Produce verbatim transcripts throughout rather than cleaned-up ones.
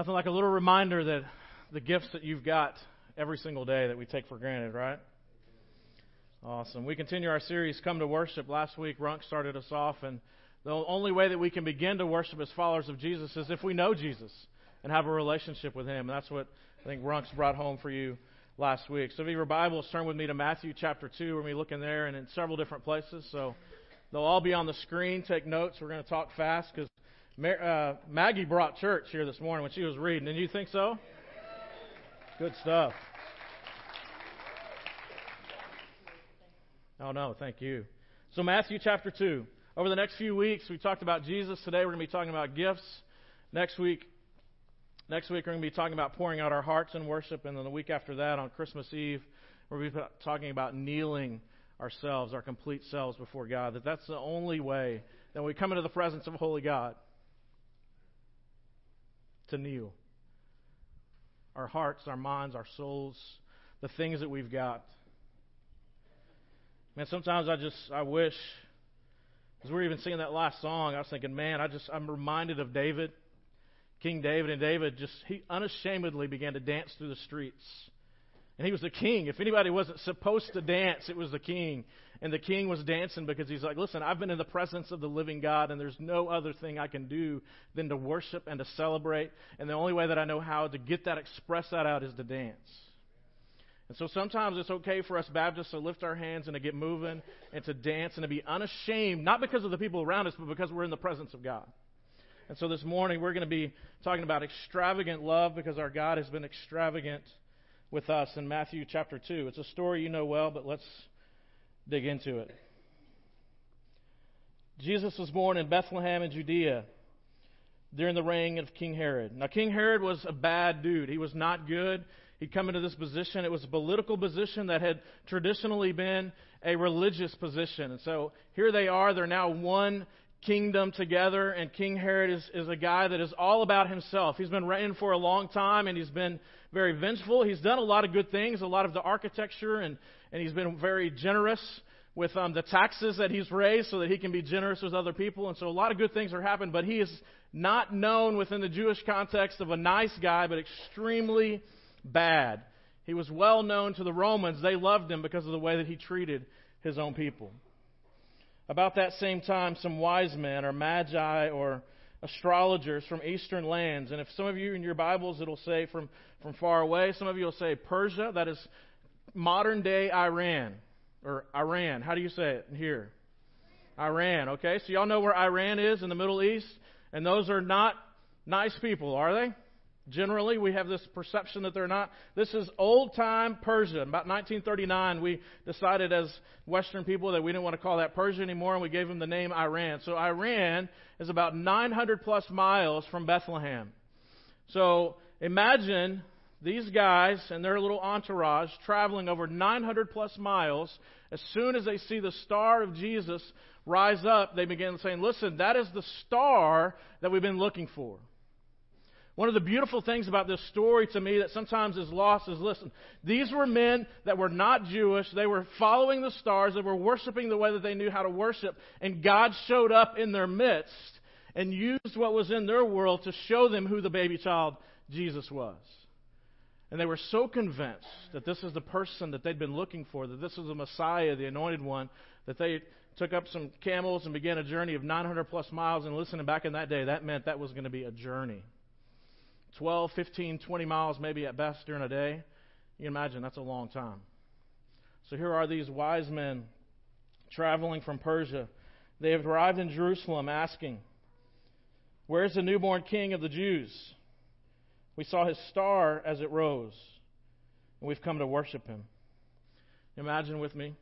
Nothing like a little reminder that the gifts that you've got every single day that we take for granted, right? Awesome. We continue our series, Come to Worship. Last week, Runk started us off, and the only way that we can begin to worship as followers of Jesus is if we know Jesus and have a relationship with Him. And that's what I think Runk's brought home for you last week. So if you have your Bibles, turn with me to Matthew chapter two. We're going to be looking there and in several different places. So they'll all be on the screen. Take notes. We're going to talk fast because uh, Maggie brought church here this morning when she was reading. Didn't you think so? Good stuff. Oh, no, thank you. So Matthew chapter two. Over the next few weeks, we talked about Jesus. Today we're going to be talking about gifts. Next week, next week we're going to be talking about pouring out our hearts in worship. And then the week after that, on Christmas Eve, we're going to be talking about kneeling ourselves, our complete selves before God. That that's the only way that we come into the presence of a holy God, to kneel. Our hearts, our minds, our souls, the things that we've got. Man, sometimes I just, I wish, as we were even singing that last song, I was thinking, man, I just, I'm reminded of David, King David, and David just, he unashamedly began to dance through the streets. And he was the king. If anybody wasn't supposed to dance, it was the king. And the king was dancing because he's like, listen, I've been in the presence of the living God, and there's no other thing I can do than to worship and to celebrate. And the only way that I know how to get that, express that out, is to dance. And so sometimes it's okay for us Baptists to lift our hands and to get moving and to dance and to be unashamed, not because of the people around us, but because we're in the presence of God. And so this morning we're going to be talking about extravagant love because our God has been extravagant with us in Matthew chapter two. It's a story you know well, but let's dig into it. Jesus was born in Bethlehem in Judea during the reign of King Herod. Now, King Herod was a bad dude. He was not good. He'd come into this position. It was a political position that had traditionally been a religious position. And so here they are. They're now one kingdom together. And King Herod is, is a guy that is all about himself. He's been reigning for a long time, and he's been very vengeful. He's done a lot of good things, a lot of the architecture, and, and he's been very generous with um, the taxes that he's raised so that he can be generous with other people. And so a lot of good things are happening, but he is not known within the Jewish context of a nice guy, but extremely bad. He was well known to the Romans. They loved him because of the way that he treated his own people. About that same time, some wise men or magi or astrologers from eastern lands, and if some of you in your Bibles, it'll say from, from far away, some of you will say Persia, that is modern day Iran, or Iran. How do you say it here? Iran, okay? So y'all know where Iran is in the Middle East, and those are not nice people, are they? Generally, we have this perception that they're not. This is old-time Persia. About nineteen thirty-nine, we decided as Western people that we didn't want to call that Persia anymore, and we gave them the name Iran. So Iran is about nine hundred plus miles from Bethlehem. So imagine these guys and their little entourage traveling over nine hundred plus miles. As soon as they see the star of Jesus rise up, they begin saying, listen, that is the star that we've been looking for. One of the beautiful things about this story to me that sometimes is lost is, listen, these were men that were not Jewish. They were following the stars. They were worshiping the way that they knew how to worship. And God showed up in their midst and used what was in their world to show them who the baby child Jesus was. And they were so convinced that this is the person that they'd been looking for, that this is the Messiah, the anointed one, that they took up some camels and began a journey of nine hundred plus miles. And listen, back in that day, that meant that was going to be a journey. twelve, fifteen, twenty miles maybe at best during a day. You can imagine that's a long time. So here are these wise men traveling from Persia. They have arrived in Jerusalem asking, where is the newborn king of the Jews? We saw his star as it rose, and we've come to worship him. Imagine with me,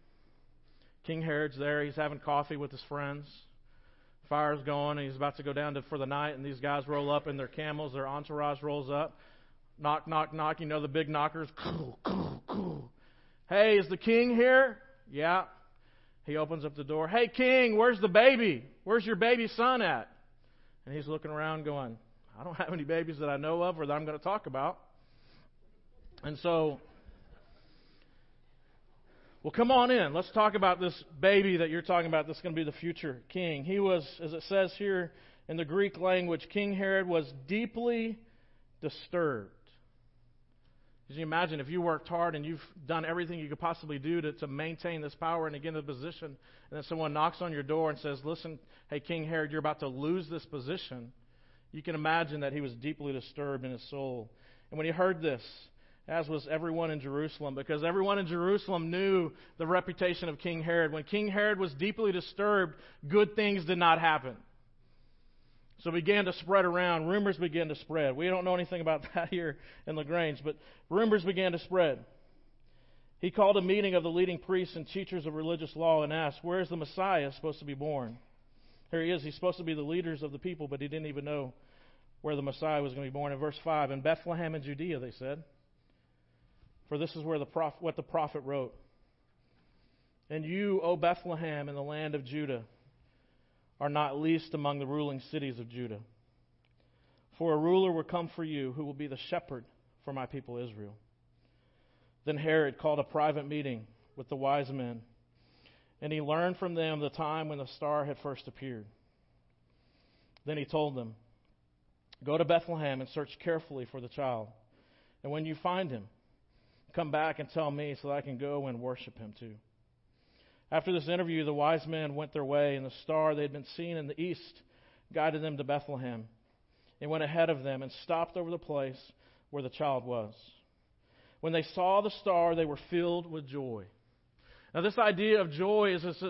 King Herod's there. He's having coffee with his friends. Fire's going, and he's about to go down to, for the night, and these guys roll up in their camels. Their entourage rolls up. Knock, knock, knock. You know the big knockers. Cool, cool, cool. Hey, is the king here? Yeah. He opens up the door. Hey, king, where's the baby? Where's your baby son at? And he's looking around going, I don't have any babies that I know of or that I'm going to talk about. And so, well, come on in. Let's talk about this baby that you're talking about that's going to be the future king. He was, as it says here in the Greek language, King Herod was deeply disturbed. Can you imagine if you worked hard and you've done everything you could possibly do to, to maintain this power and to get in the position, and then someone knocks on your door and says, listen, hey, King Herod, you're about to lose this position. You can imagine that he was deeply disturbed in his soul. And when he heard this, as was everyone in Jerusalem, because everyone in Jerusalem knew the reputation of King Herod. When King Herod was deeply disturbed, good things did not happen. So it began to spread around. Rumors began to spread. We don't know anything about that here in La Grange, but rumors began to spread. He called a meeting of the leading priests and teachers of religious law and asked, where is the Messiah supposed to be born? Here he is. He's supposed to be the leaders of the people, but he didn't even know where the Messiah was going to be born. In verse five, in Bethlehem in Judea, they said, for this is where the prof- what the prophet wrote. And you, O Bethlehem, in the land of Judah, are not least among the ruling cities of Judah. For a ruler will come for you, who will be the shepherd for my people Israel. Then Herod called a private meeting with the wise men, and he learned from them the time when the star had first appeared. Then he told them, go to Bethlehem and search carefully for the child. And when you find him, come back and tell me so that I can go and worship him too. After this interview, the wise men went their way, and the star they had been seen in the east guided them to Bethlehem. It went ahead of them and stopped over the place where the child was. When they saw the star, they were filled with joy. Now, this idea of joy is this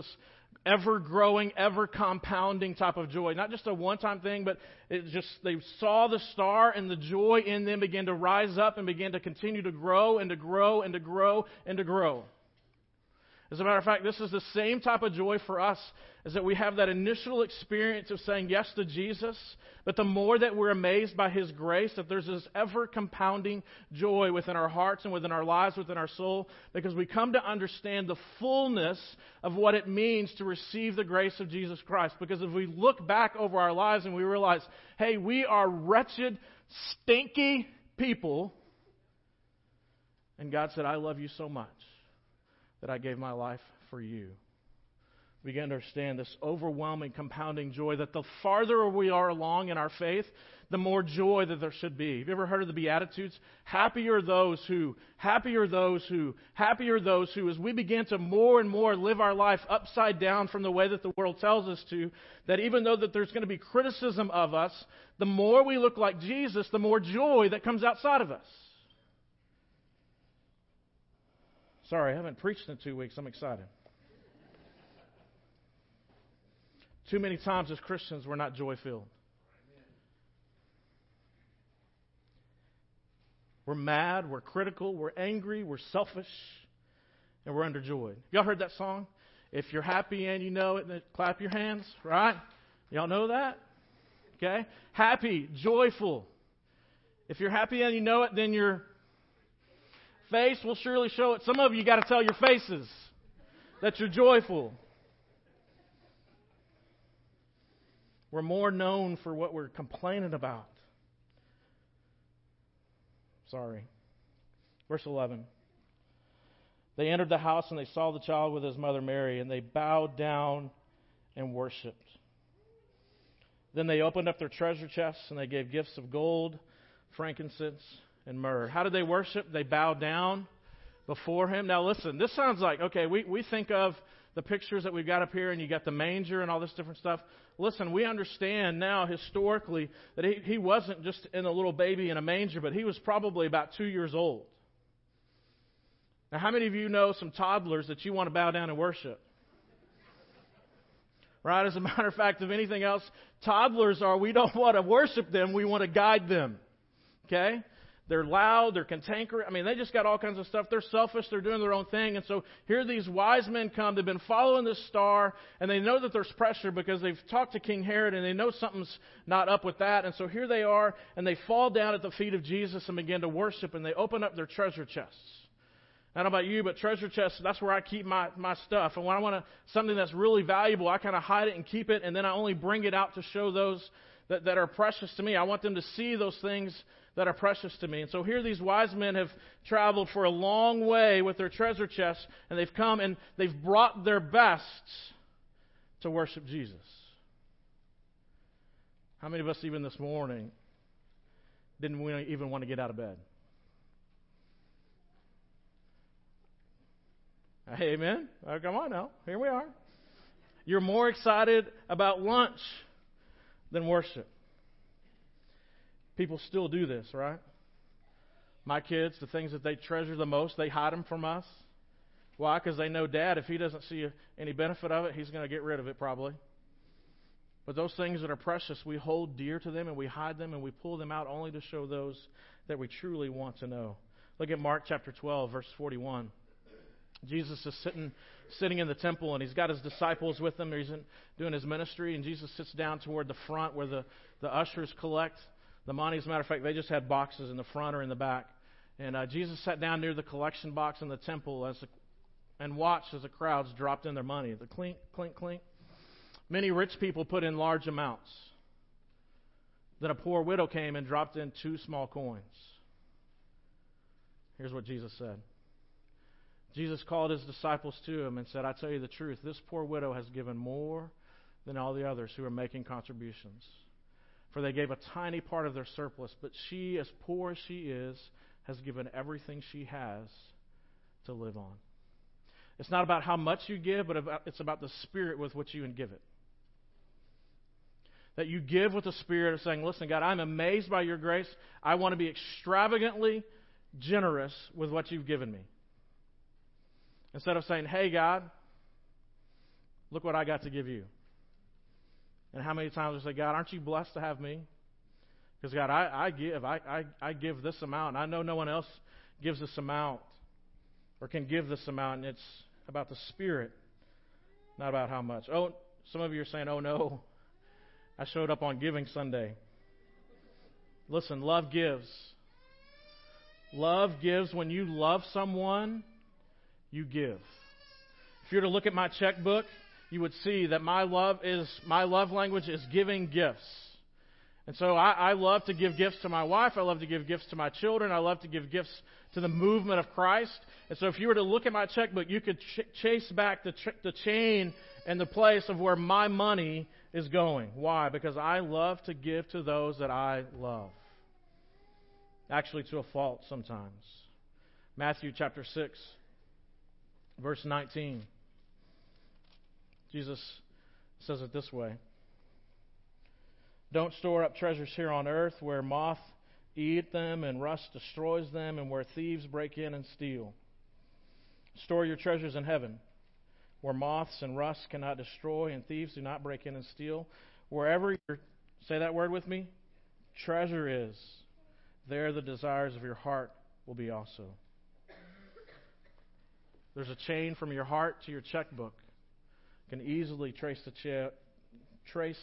ever-growing, ever-compounding type of joy. Not just a one-time thing, but it just they saw the star, and the joy in them began to rise up and began to continue to grow and to grow and to grow and to grow. As a matter of fact, this is the same type of joy for us, is that we have that initial experience of saying yes to Jesus, but the more that we're amazed by His grace, that there's this ever-compounding joy within our hearts and within our lives, within our soul, because we come to understand the fullness of what it means to receive the grace of Jesus Christ. Because if we look back over our lives and we realize, hey, we are wretched, stinky people, and God said, I love you so much that I gave my life for you. We begin to understand this overwhelming, compounding joy that the farther we are along in our faith, the more joy that there should be. Have you ever heard of the Beatitudes? Happy are those who, happy are those who, happy are those who, as we begin to more and more live our life upside down from the way that the world tells us to, that even though that there's going to be criticism of us, the more we look like Jesus, the more joy that comes outside of us. Sorry, I haven't preached in two weeks. I'm excited. Too many times as Christians, we're not joy-filled. We're mad, we're critical, we're angry, we're selfish, and we're underjoyed. Y'all heard that song? If you're happy and you know it, then clap your hands, right? Y'all know that? Okay? Happy, joyful. If you're happy and you know it, then you're face will surely show it. Some of you got to tell your faces that you're joyful. We're more known for what we're complaining about. Sorry. Verse eleven. They entered the house and they saw the child with his mother Mary, and they bowed down and worshipped. Then they opened up their treasure chests and they gave gifts of gold, frankincense, and myrrh. How did they worship? They bowed down before him. Now listen, this sounds like, okay, we, we think of the pictures that we've got up here, and you got the manger and all this different stuff. Listen, we understand now historically that he, he wasn't just in a little baby in a manger, but he was probably about two years old. Now how many of you know some toddlers that you want to bow down and worship? Right? As a matter of fact, if anything else, toddlers are, we don't want to worship them, we want to guide them. Okay? They're loud, they're cantankerous. I mean, they just got all kinds of stuff. They're selfish, they're doing their own thing. And so here these wise men come. They've been following this star, and they know that there's pressure because they've talked to King Herod, and they know something's not up with that. And so here they are, and they fall down at the feet of Jesus and begin to worship, and they open up their treasure chests. I don't know about you, but treasure chests, that's where I keep my, my stuff. And when I want to, something that's really valuable, I kind of hide it and keep it, and then I only bring it out to show those that, that are precious to me. I want them to see those things that are precious to me. And so here these wise men have traveled for a long way with their treasure chests, and they've come and they've brought their best to worship Jesus. How many of us even this morning didn't even want to get out of bed. Amen. Oh, come on now. Here we are. You're more excited about lunch than worship. People still do this, right? My kids, the things that they treasure the most, they hide them from us. Why? Because they know Dad, if he doesn't see any benefit of it, he's going to get rid of it probably. But those things that are precious, we hold dear to them and we hide them and we pull them out only to show those that we truly want to know. Look at Mark chapter twelve, verse forty-one. Jesus is sitting sitting in the temple, and he's got his disciples with him. He's in, doing his ministry, and Jesus sits down toward the front where the, the ushers collect the money. As a matter of fact, they just had boxes in the front or in the back. And uh, Jesus sat down near the collection box in the temple as the, and watched as the crowds dropped in their money. The clink, clink, clink. Many rich people put in large amounts. Then a poor widow came and dropped in two small coins. Here's what Jesus said. Jesus called his disciples to him and said, I tell you the truth, this poor widow has given more than all the others who are making contributions. For they gave a tiny part of their surplus, but she, as poor as she is, has given everything she has to live on. It's not about how much you give, but about, it's about the spirit with which you give it. That you give with the spirit of saying, listen, God, I'm amazed by your grace. I want to be extravagantly generous with what you've given me. Instead of saying, hey, God, look what I got to give you. And how many times we say, God, aren't you blessed to have me? Because, God, I, I give. I, I, I give this amount. And I know no one else gives this amount or can give this amount. And it's about the spirit, not about how much. Oh, some of you are saying, oh, no, I showed up on Giving Sunday. Listen, love gives. Love gives. When you love someone, you give. If you were to look at my checkbook, you would see that my love is my love language is giving gifts. And so I, I love to give gifts to my wife. I love to give gifts to my children. I love to give gifts to the movement of Christ. And so if you were to look at my checkbook, you could ch- chase back the, ch- the chain and the place of where my money is going. Why? Because I love to give to those that I love. Actually, to a fault sometimes. Matthew chapter six. Verse nineteen, Jesus says it this way. Don't store up treasures here on earth where moth eat them and rust destroys them and where thieves break in and steal. Store your treasures in heaven where moths and rust cannot destroy and thieves do not break in and steal. Wherever your, say that word with me, treasure is, there the desires of your heart will be also. There's a chain from your heart to your checkbook. You can easily trace the, cha- trace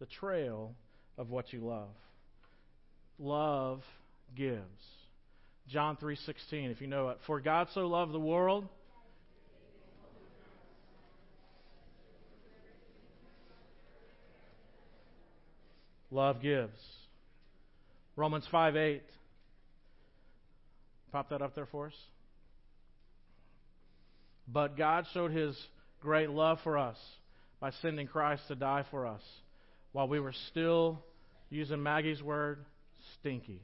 the trail of what you love. Love gives. John three sixteen, if you know it. For God so loved the world. Love gives. Romans five eight. Pop that up there for us. But God showed his great love for us by sending Christ to die for us while we were still, using Maggie's word, stinky.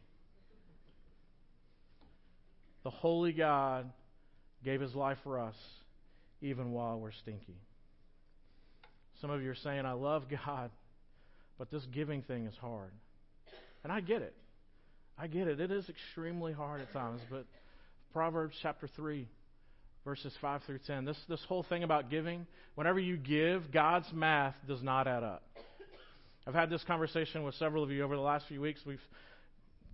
The holy God gave his life for us even while we're stinky. Some of you are saying, I love God, but this giving thing is hard. And I get it. I get it. It is extremely hard at times, but Proverbs chapter three, verses five through ten. This this whole thing about giving, whenever you give, God's math does not add up. I've had this conversation with several of you over the last few weeks. We've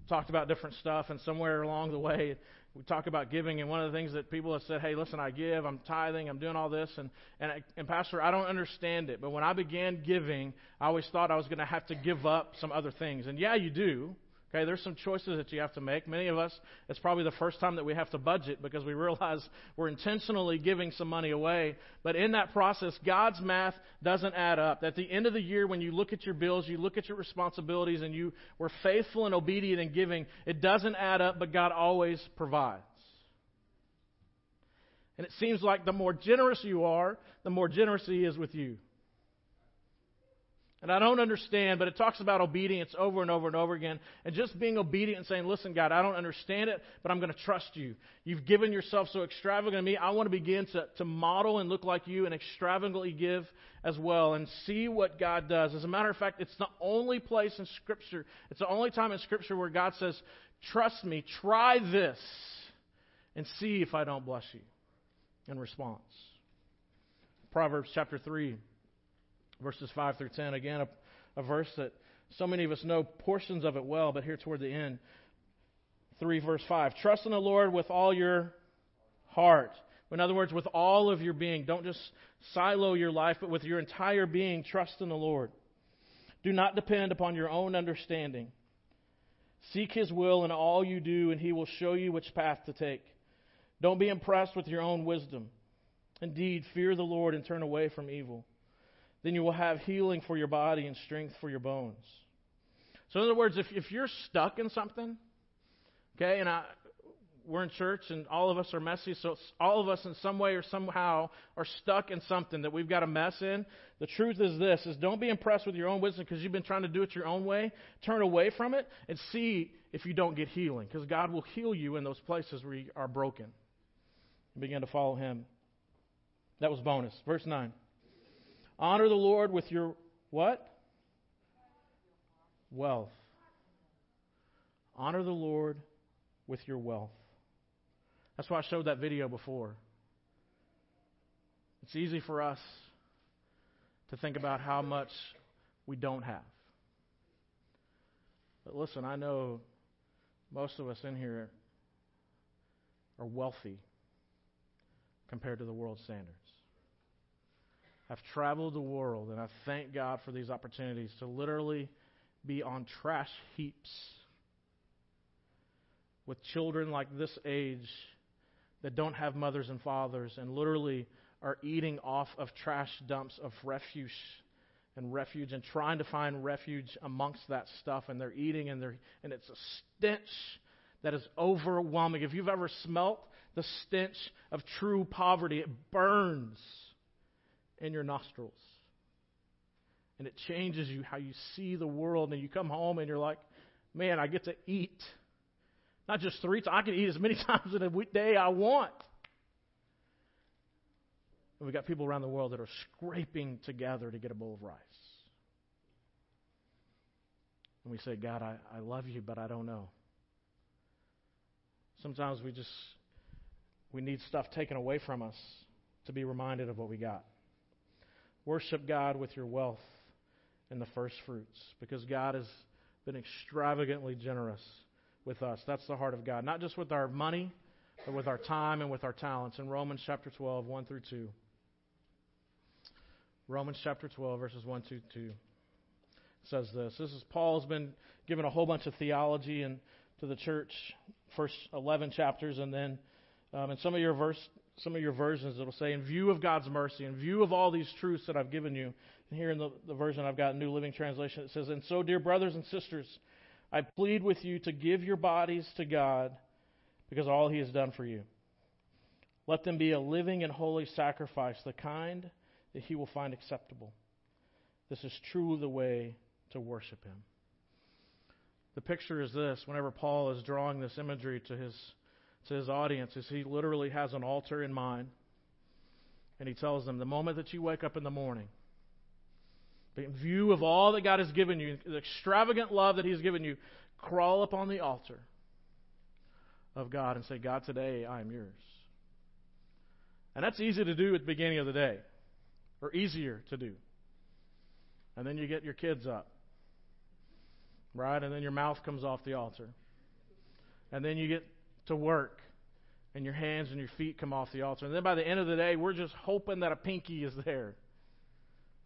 talked about different stuff, and somewhere along the way, we talk about giving, and one of the things that people have said, hey, listen, I give, I'm tithing, I'm doing all this, and, and, I, and Pastor, I don't understand it, but when I began giving, I always thought I was going to have to give up some other things. And yeah, you do. Okay, there's some choices that you have to make. Many of us, it's probably the first time that we have to budget because we realize we're intentionally giving some money away. But in that process, God's math doesn't add up. At the end of the year, when you look at your bills, you look at your responsibilities, and you were faithful and obedient in giving, it doesn't add up, but God always provides. And it seems like the more generous you are, the more generous He is with you. And I don't understand, but it talks about obedience over and over and over again. And just being obedient and saying, listen, God, I don't understand it, but I'm going to trust you. You've given yourself so extravagantly to me. I want to begin to, to model and look like you and extravagantly give as well and see what God does. As a matter of fact, it's the only place in Scripture, it's the only time in Scripture where God says, trust me, try this, and see if I don't bless you in response. Proverbs chapter three. Verses five through ten, again, a, a verse that so many of us know portions of it well, but here toward the end, three verse five. Trust in the Lord with all your heart. In other words, with all of your being. Don't just silo your life, but with your entire being, trust in the Lord. Do not depend upon your own understanding. Seek His will in all you do, and He will show you which path to take. Don't be impressed with your own wisdom. Indeed, fear the Lord and turn away from evil. Then you will have healing for your body and strength for your bones. So in other words, if, if you're stuck in something, okay, and I, we're in church and all of us are messy, so all of us in some way or somehow are stuck in something that we've got a mess in, the truth is this, is don't be impressed with your own wisdom because you've been trying to do it your own way. Turn away from it and see if you don't get healing, because God will heal you in those places where you are broken. And begin to follow Him. That was bonus. Verse nine. Honor the Lord with your what? Wealth. Honor the Lord with your wealth. That's why I showed that video before. It's easy for us to think about how much we don't have. But listen, I know most of us in here are wealthy compared to the world standards. I've traveled the world, and I thank God for these opportunities to literally be on trash heaps with children like this age that don't have mothers and fathers and literally are eating off of trash dumps of refuse and refuge and trying to find refuge amongst that stuff, and they're eating, and they're and it's a stench that is overwhelming. If you've ever smelt the stench of true poverty, it burns in your nostrils. And it changes you how you see the world, and you come home and you're like, man, I get to eat. Not just three times, I can eat as many times in a day I want. And we've got people around the world that are scraping together to get a bowl of rice. And we say, God, I, I love you, but I don't know. Sometimes we just, we need stuff taken away from us to be reminded of what we got. Worship God with your wealth and the first fruits, because God has been extravagantly generous with us. That's the heart of God, not just with our money, but with our time and with our talents. In Romans chapter twelve, one through two. Romans chapter twelve, verses one through two says this. This is Paul's been given a whole bunch of theology and to the church, first eleven chapters, and then um, in some of your verse. Some of your versions, it'll say, in view of God's mercy, in view of all these truths that I've given you. And here in the, the version I've got, New Living Translation, it says, and so, dear brothers and sisters, I plead with you to give your bodies to God because of all He has done for you. Let them be a living and holy sacrifice, the kind that He will find acceptable. This is truly the way to worship Him. The picture is this. Whenever Paul is drawing this imagery to his to his audience, is he literally has an altar in mind, and he tells them, the moment that you wake up in the morning, in view of all that God has given you, the extravagant love that He's given you, crawl upon the altar of God and say, God, today I am yours. And that's easy to do at the beginning of the day, or easier to do. And then you get your kids up, right? And then your mouth comes off the altar. And then you get to work, and your hands and your feet come off the altar. And then by the end of the day, we're just hoping that a pinky is there.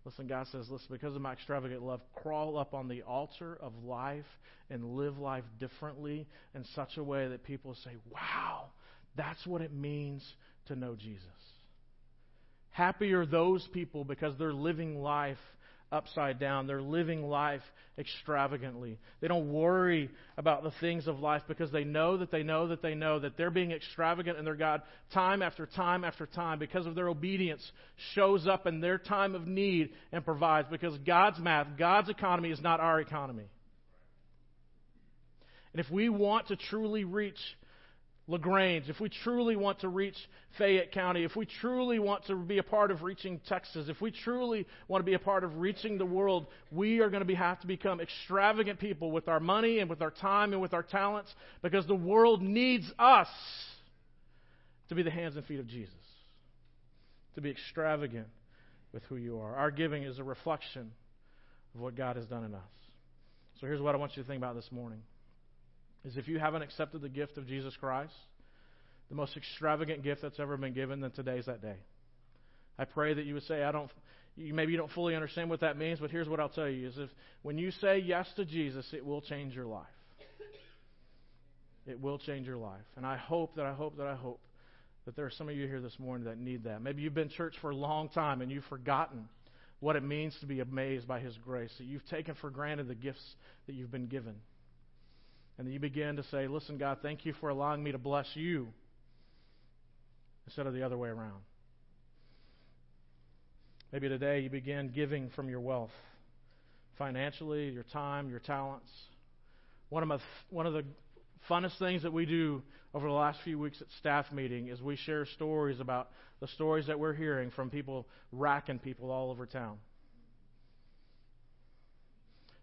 Listen, God says, listen, because of my extravagant love, crawl up on the altar of life and live life differently in such a way that people say, wow, that's what it means to know Jesus. Happy are those people because they're living life upside down. They're living life extravagantly. They don't worry about the things of life because they know that they know that they know that they're being extravagant in their God time after time after time because of their obedience shows up in their time of need and provides, because God's math, God's economy is not our economy. And if we want to truly reach La Grange, if we truly want to reach Fayette County, if we truly want to be a part of reaching Texas, if we truly want to be a part of reaching the world, we are going to be, have to become extravagant people with our money and with our time and with our talents, because the world needs us to be the hands and feet of Jesus, to be extravagant with who you are. Our giving is a reflection of what God has done in us. So here's what I want you to think about this morning. Is if you haven't accepted the gift of Jesus Christ, the most extravagant gift that's ever been given, then today's that day. I pray that you would say, I don't, you, maybe you don't fully understand what that means, but here's what I'll tell you, is if when you say yes to Jesus, it will change your life. It will change your life. And I hope that I hope that I hope that there are some of you here this morning that need that. Maybe you've been in church for a long time and you've forgotten what it means to be amazed by His grace, that you've taken for granted the gifts that you've been given. And then you begin to say, listen, God, thank you for allowing me to bless you instead of the other way around. Maybe today you begin giving from your wealth, financially, your time, your talents. One of, my, one of the funnest things that we do over the last few weeks at staff meeting is we share stories about the stories that we're hearing from people racking people all over town.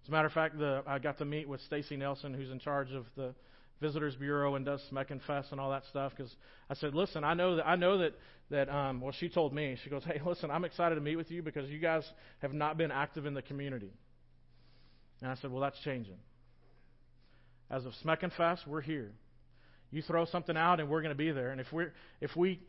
As a matter of fact, the, I got to meet with Stacey Nelson, who's in charge of the Visitors Bureau and does SMEC and Fest and all that stuff, because I said, listen, I know that, I know that, that um, well, she told me, she goes, hey, listen, I'm excited to meet with you because you guys have not been active in the community. And I said, well, that's changing. As of SMEC and Fest, we're here. You throw something out and we're going to be there. And if we're, if we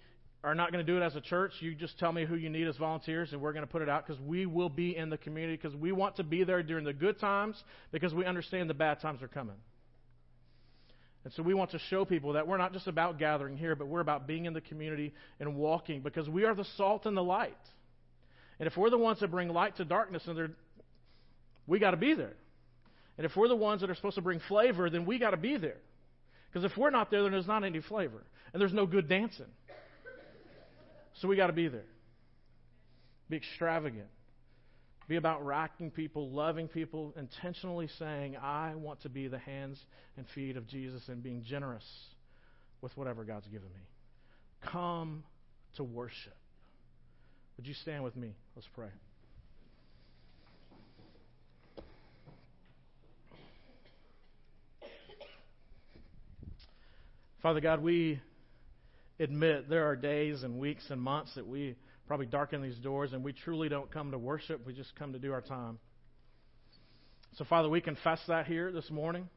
are not going to do it as a church, you just tell me who you need as volunteers and we're going to put it out, because we will be in the community, because we want to be there during the good times, because we understand the bad times are coming. And so we want to show people that we're not just about gathering here, but we're about being in the community and walking, because we are the salt and the light. And if we're the ones that bring light to darkness, then we got to be there. And if we're the ones that are supposed to bring flavor, then we got to be there. Because if we're not there, then there's not any flavor and there's no good dancing. So we got to be there. Be extravagant. Be about rocking people, loving people, intentionally saying, I want to be the hands and feet of Jesus, and being generous with whatever God's given me. Come to worship. Would you stand with me? Let's pray. Father God, we admit there are days and weeks and months that we probably darken these doors and we truly don't come to worship. We just come to do our time. So, Father, we confess that here this morning.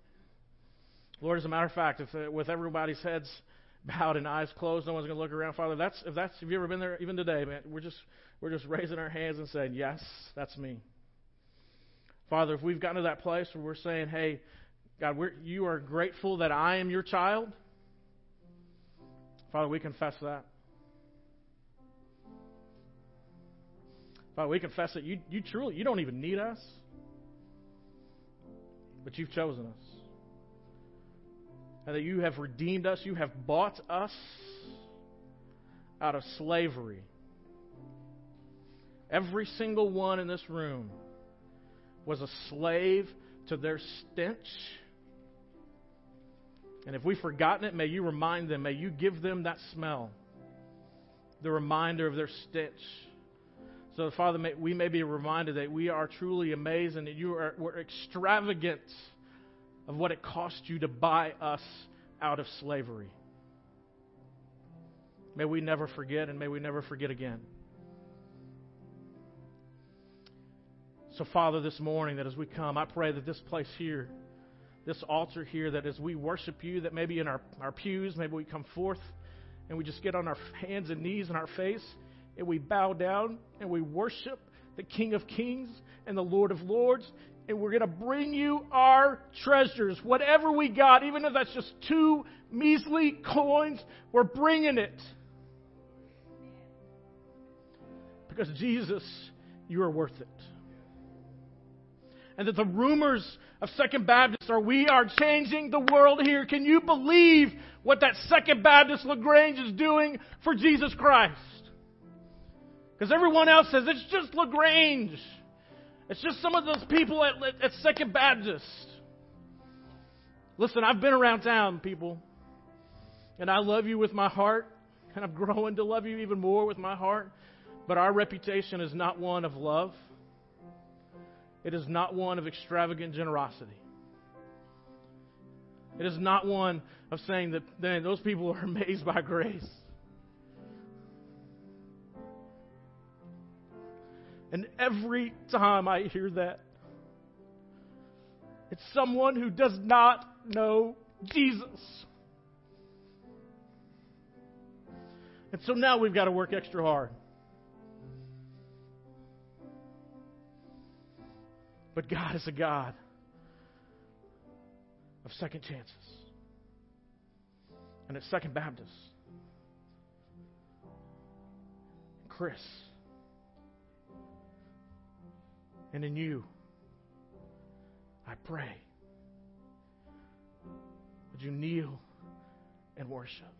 Lord, as a matter of fact, if with everybody's heads bowed and eyes closed, no one's going to look around. Father, that's if that's if you ever been there, even today, man, we're just we're just raising our hands and saying, yes, that's me. Father, if we've gotten to that place where we're saying, hey, God, we're, you are grateful that I am your child. Father, we confess that. Father, we confess that you, you truly, you don't even need us, but you've chosen us. And that you have redeemed us, you have bought us out of slavery. Every single one in this room was a slave to their stench. And if we've forgotten it, may you remind them, may you give them that smell, the reminder of their stench. So, Father, may, we may be reminded that we are truly amazed and that you are we're extravagant of what it cost you to buy us out of slavery. May we never forget, and may we never forget again. So, Father, this morning, that as we come, I pray that this place here, this altar here, that as we worship you, that maybe in our, our pews, maybe we come forth and we just get on our hands and knees and our face and we bow down and we worship the King of Kings and the Lord of Lords, and we're going to bring you our treasures. Whatever we got, even if that's just two measly coins, we're bringing it. Because Jesus, you are worth it. and that the rumors of Second Baptist are we are changing the world here. Can you believe what that Second Baptist La Grange is doing for Jesus Christ? Because everyone else says, it's just La Grange. It's just some of those people at, at Second Baptist. Listen, I've been around town, people. And I love you with my heart. And I'm growing to love you even more with my heart. But our reputation is not one of love. It is not one of extravagant generosity. It is not one of saying that man, those people are amazed by grace. And every time I hear that, it's someone who does not know Jesus. And so now we've got to work extra hard. But God is a God of second chances. And at Second Baptist, Chris, and in you, I pray that you kneel and worship.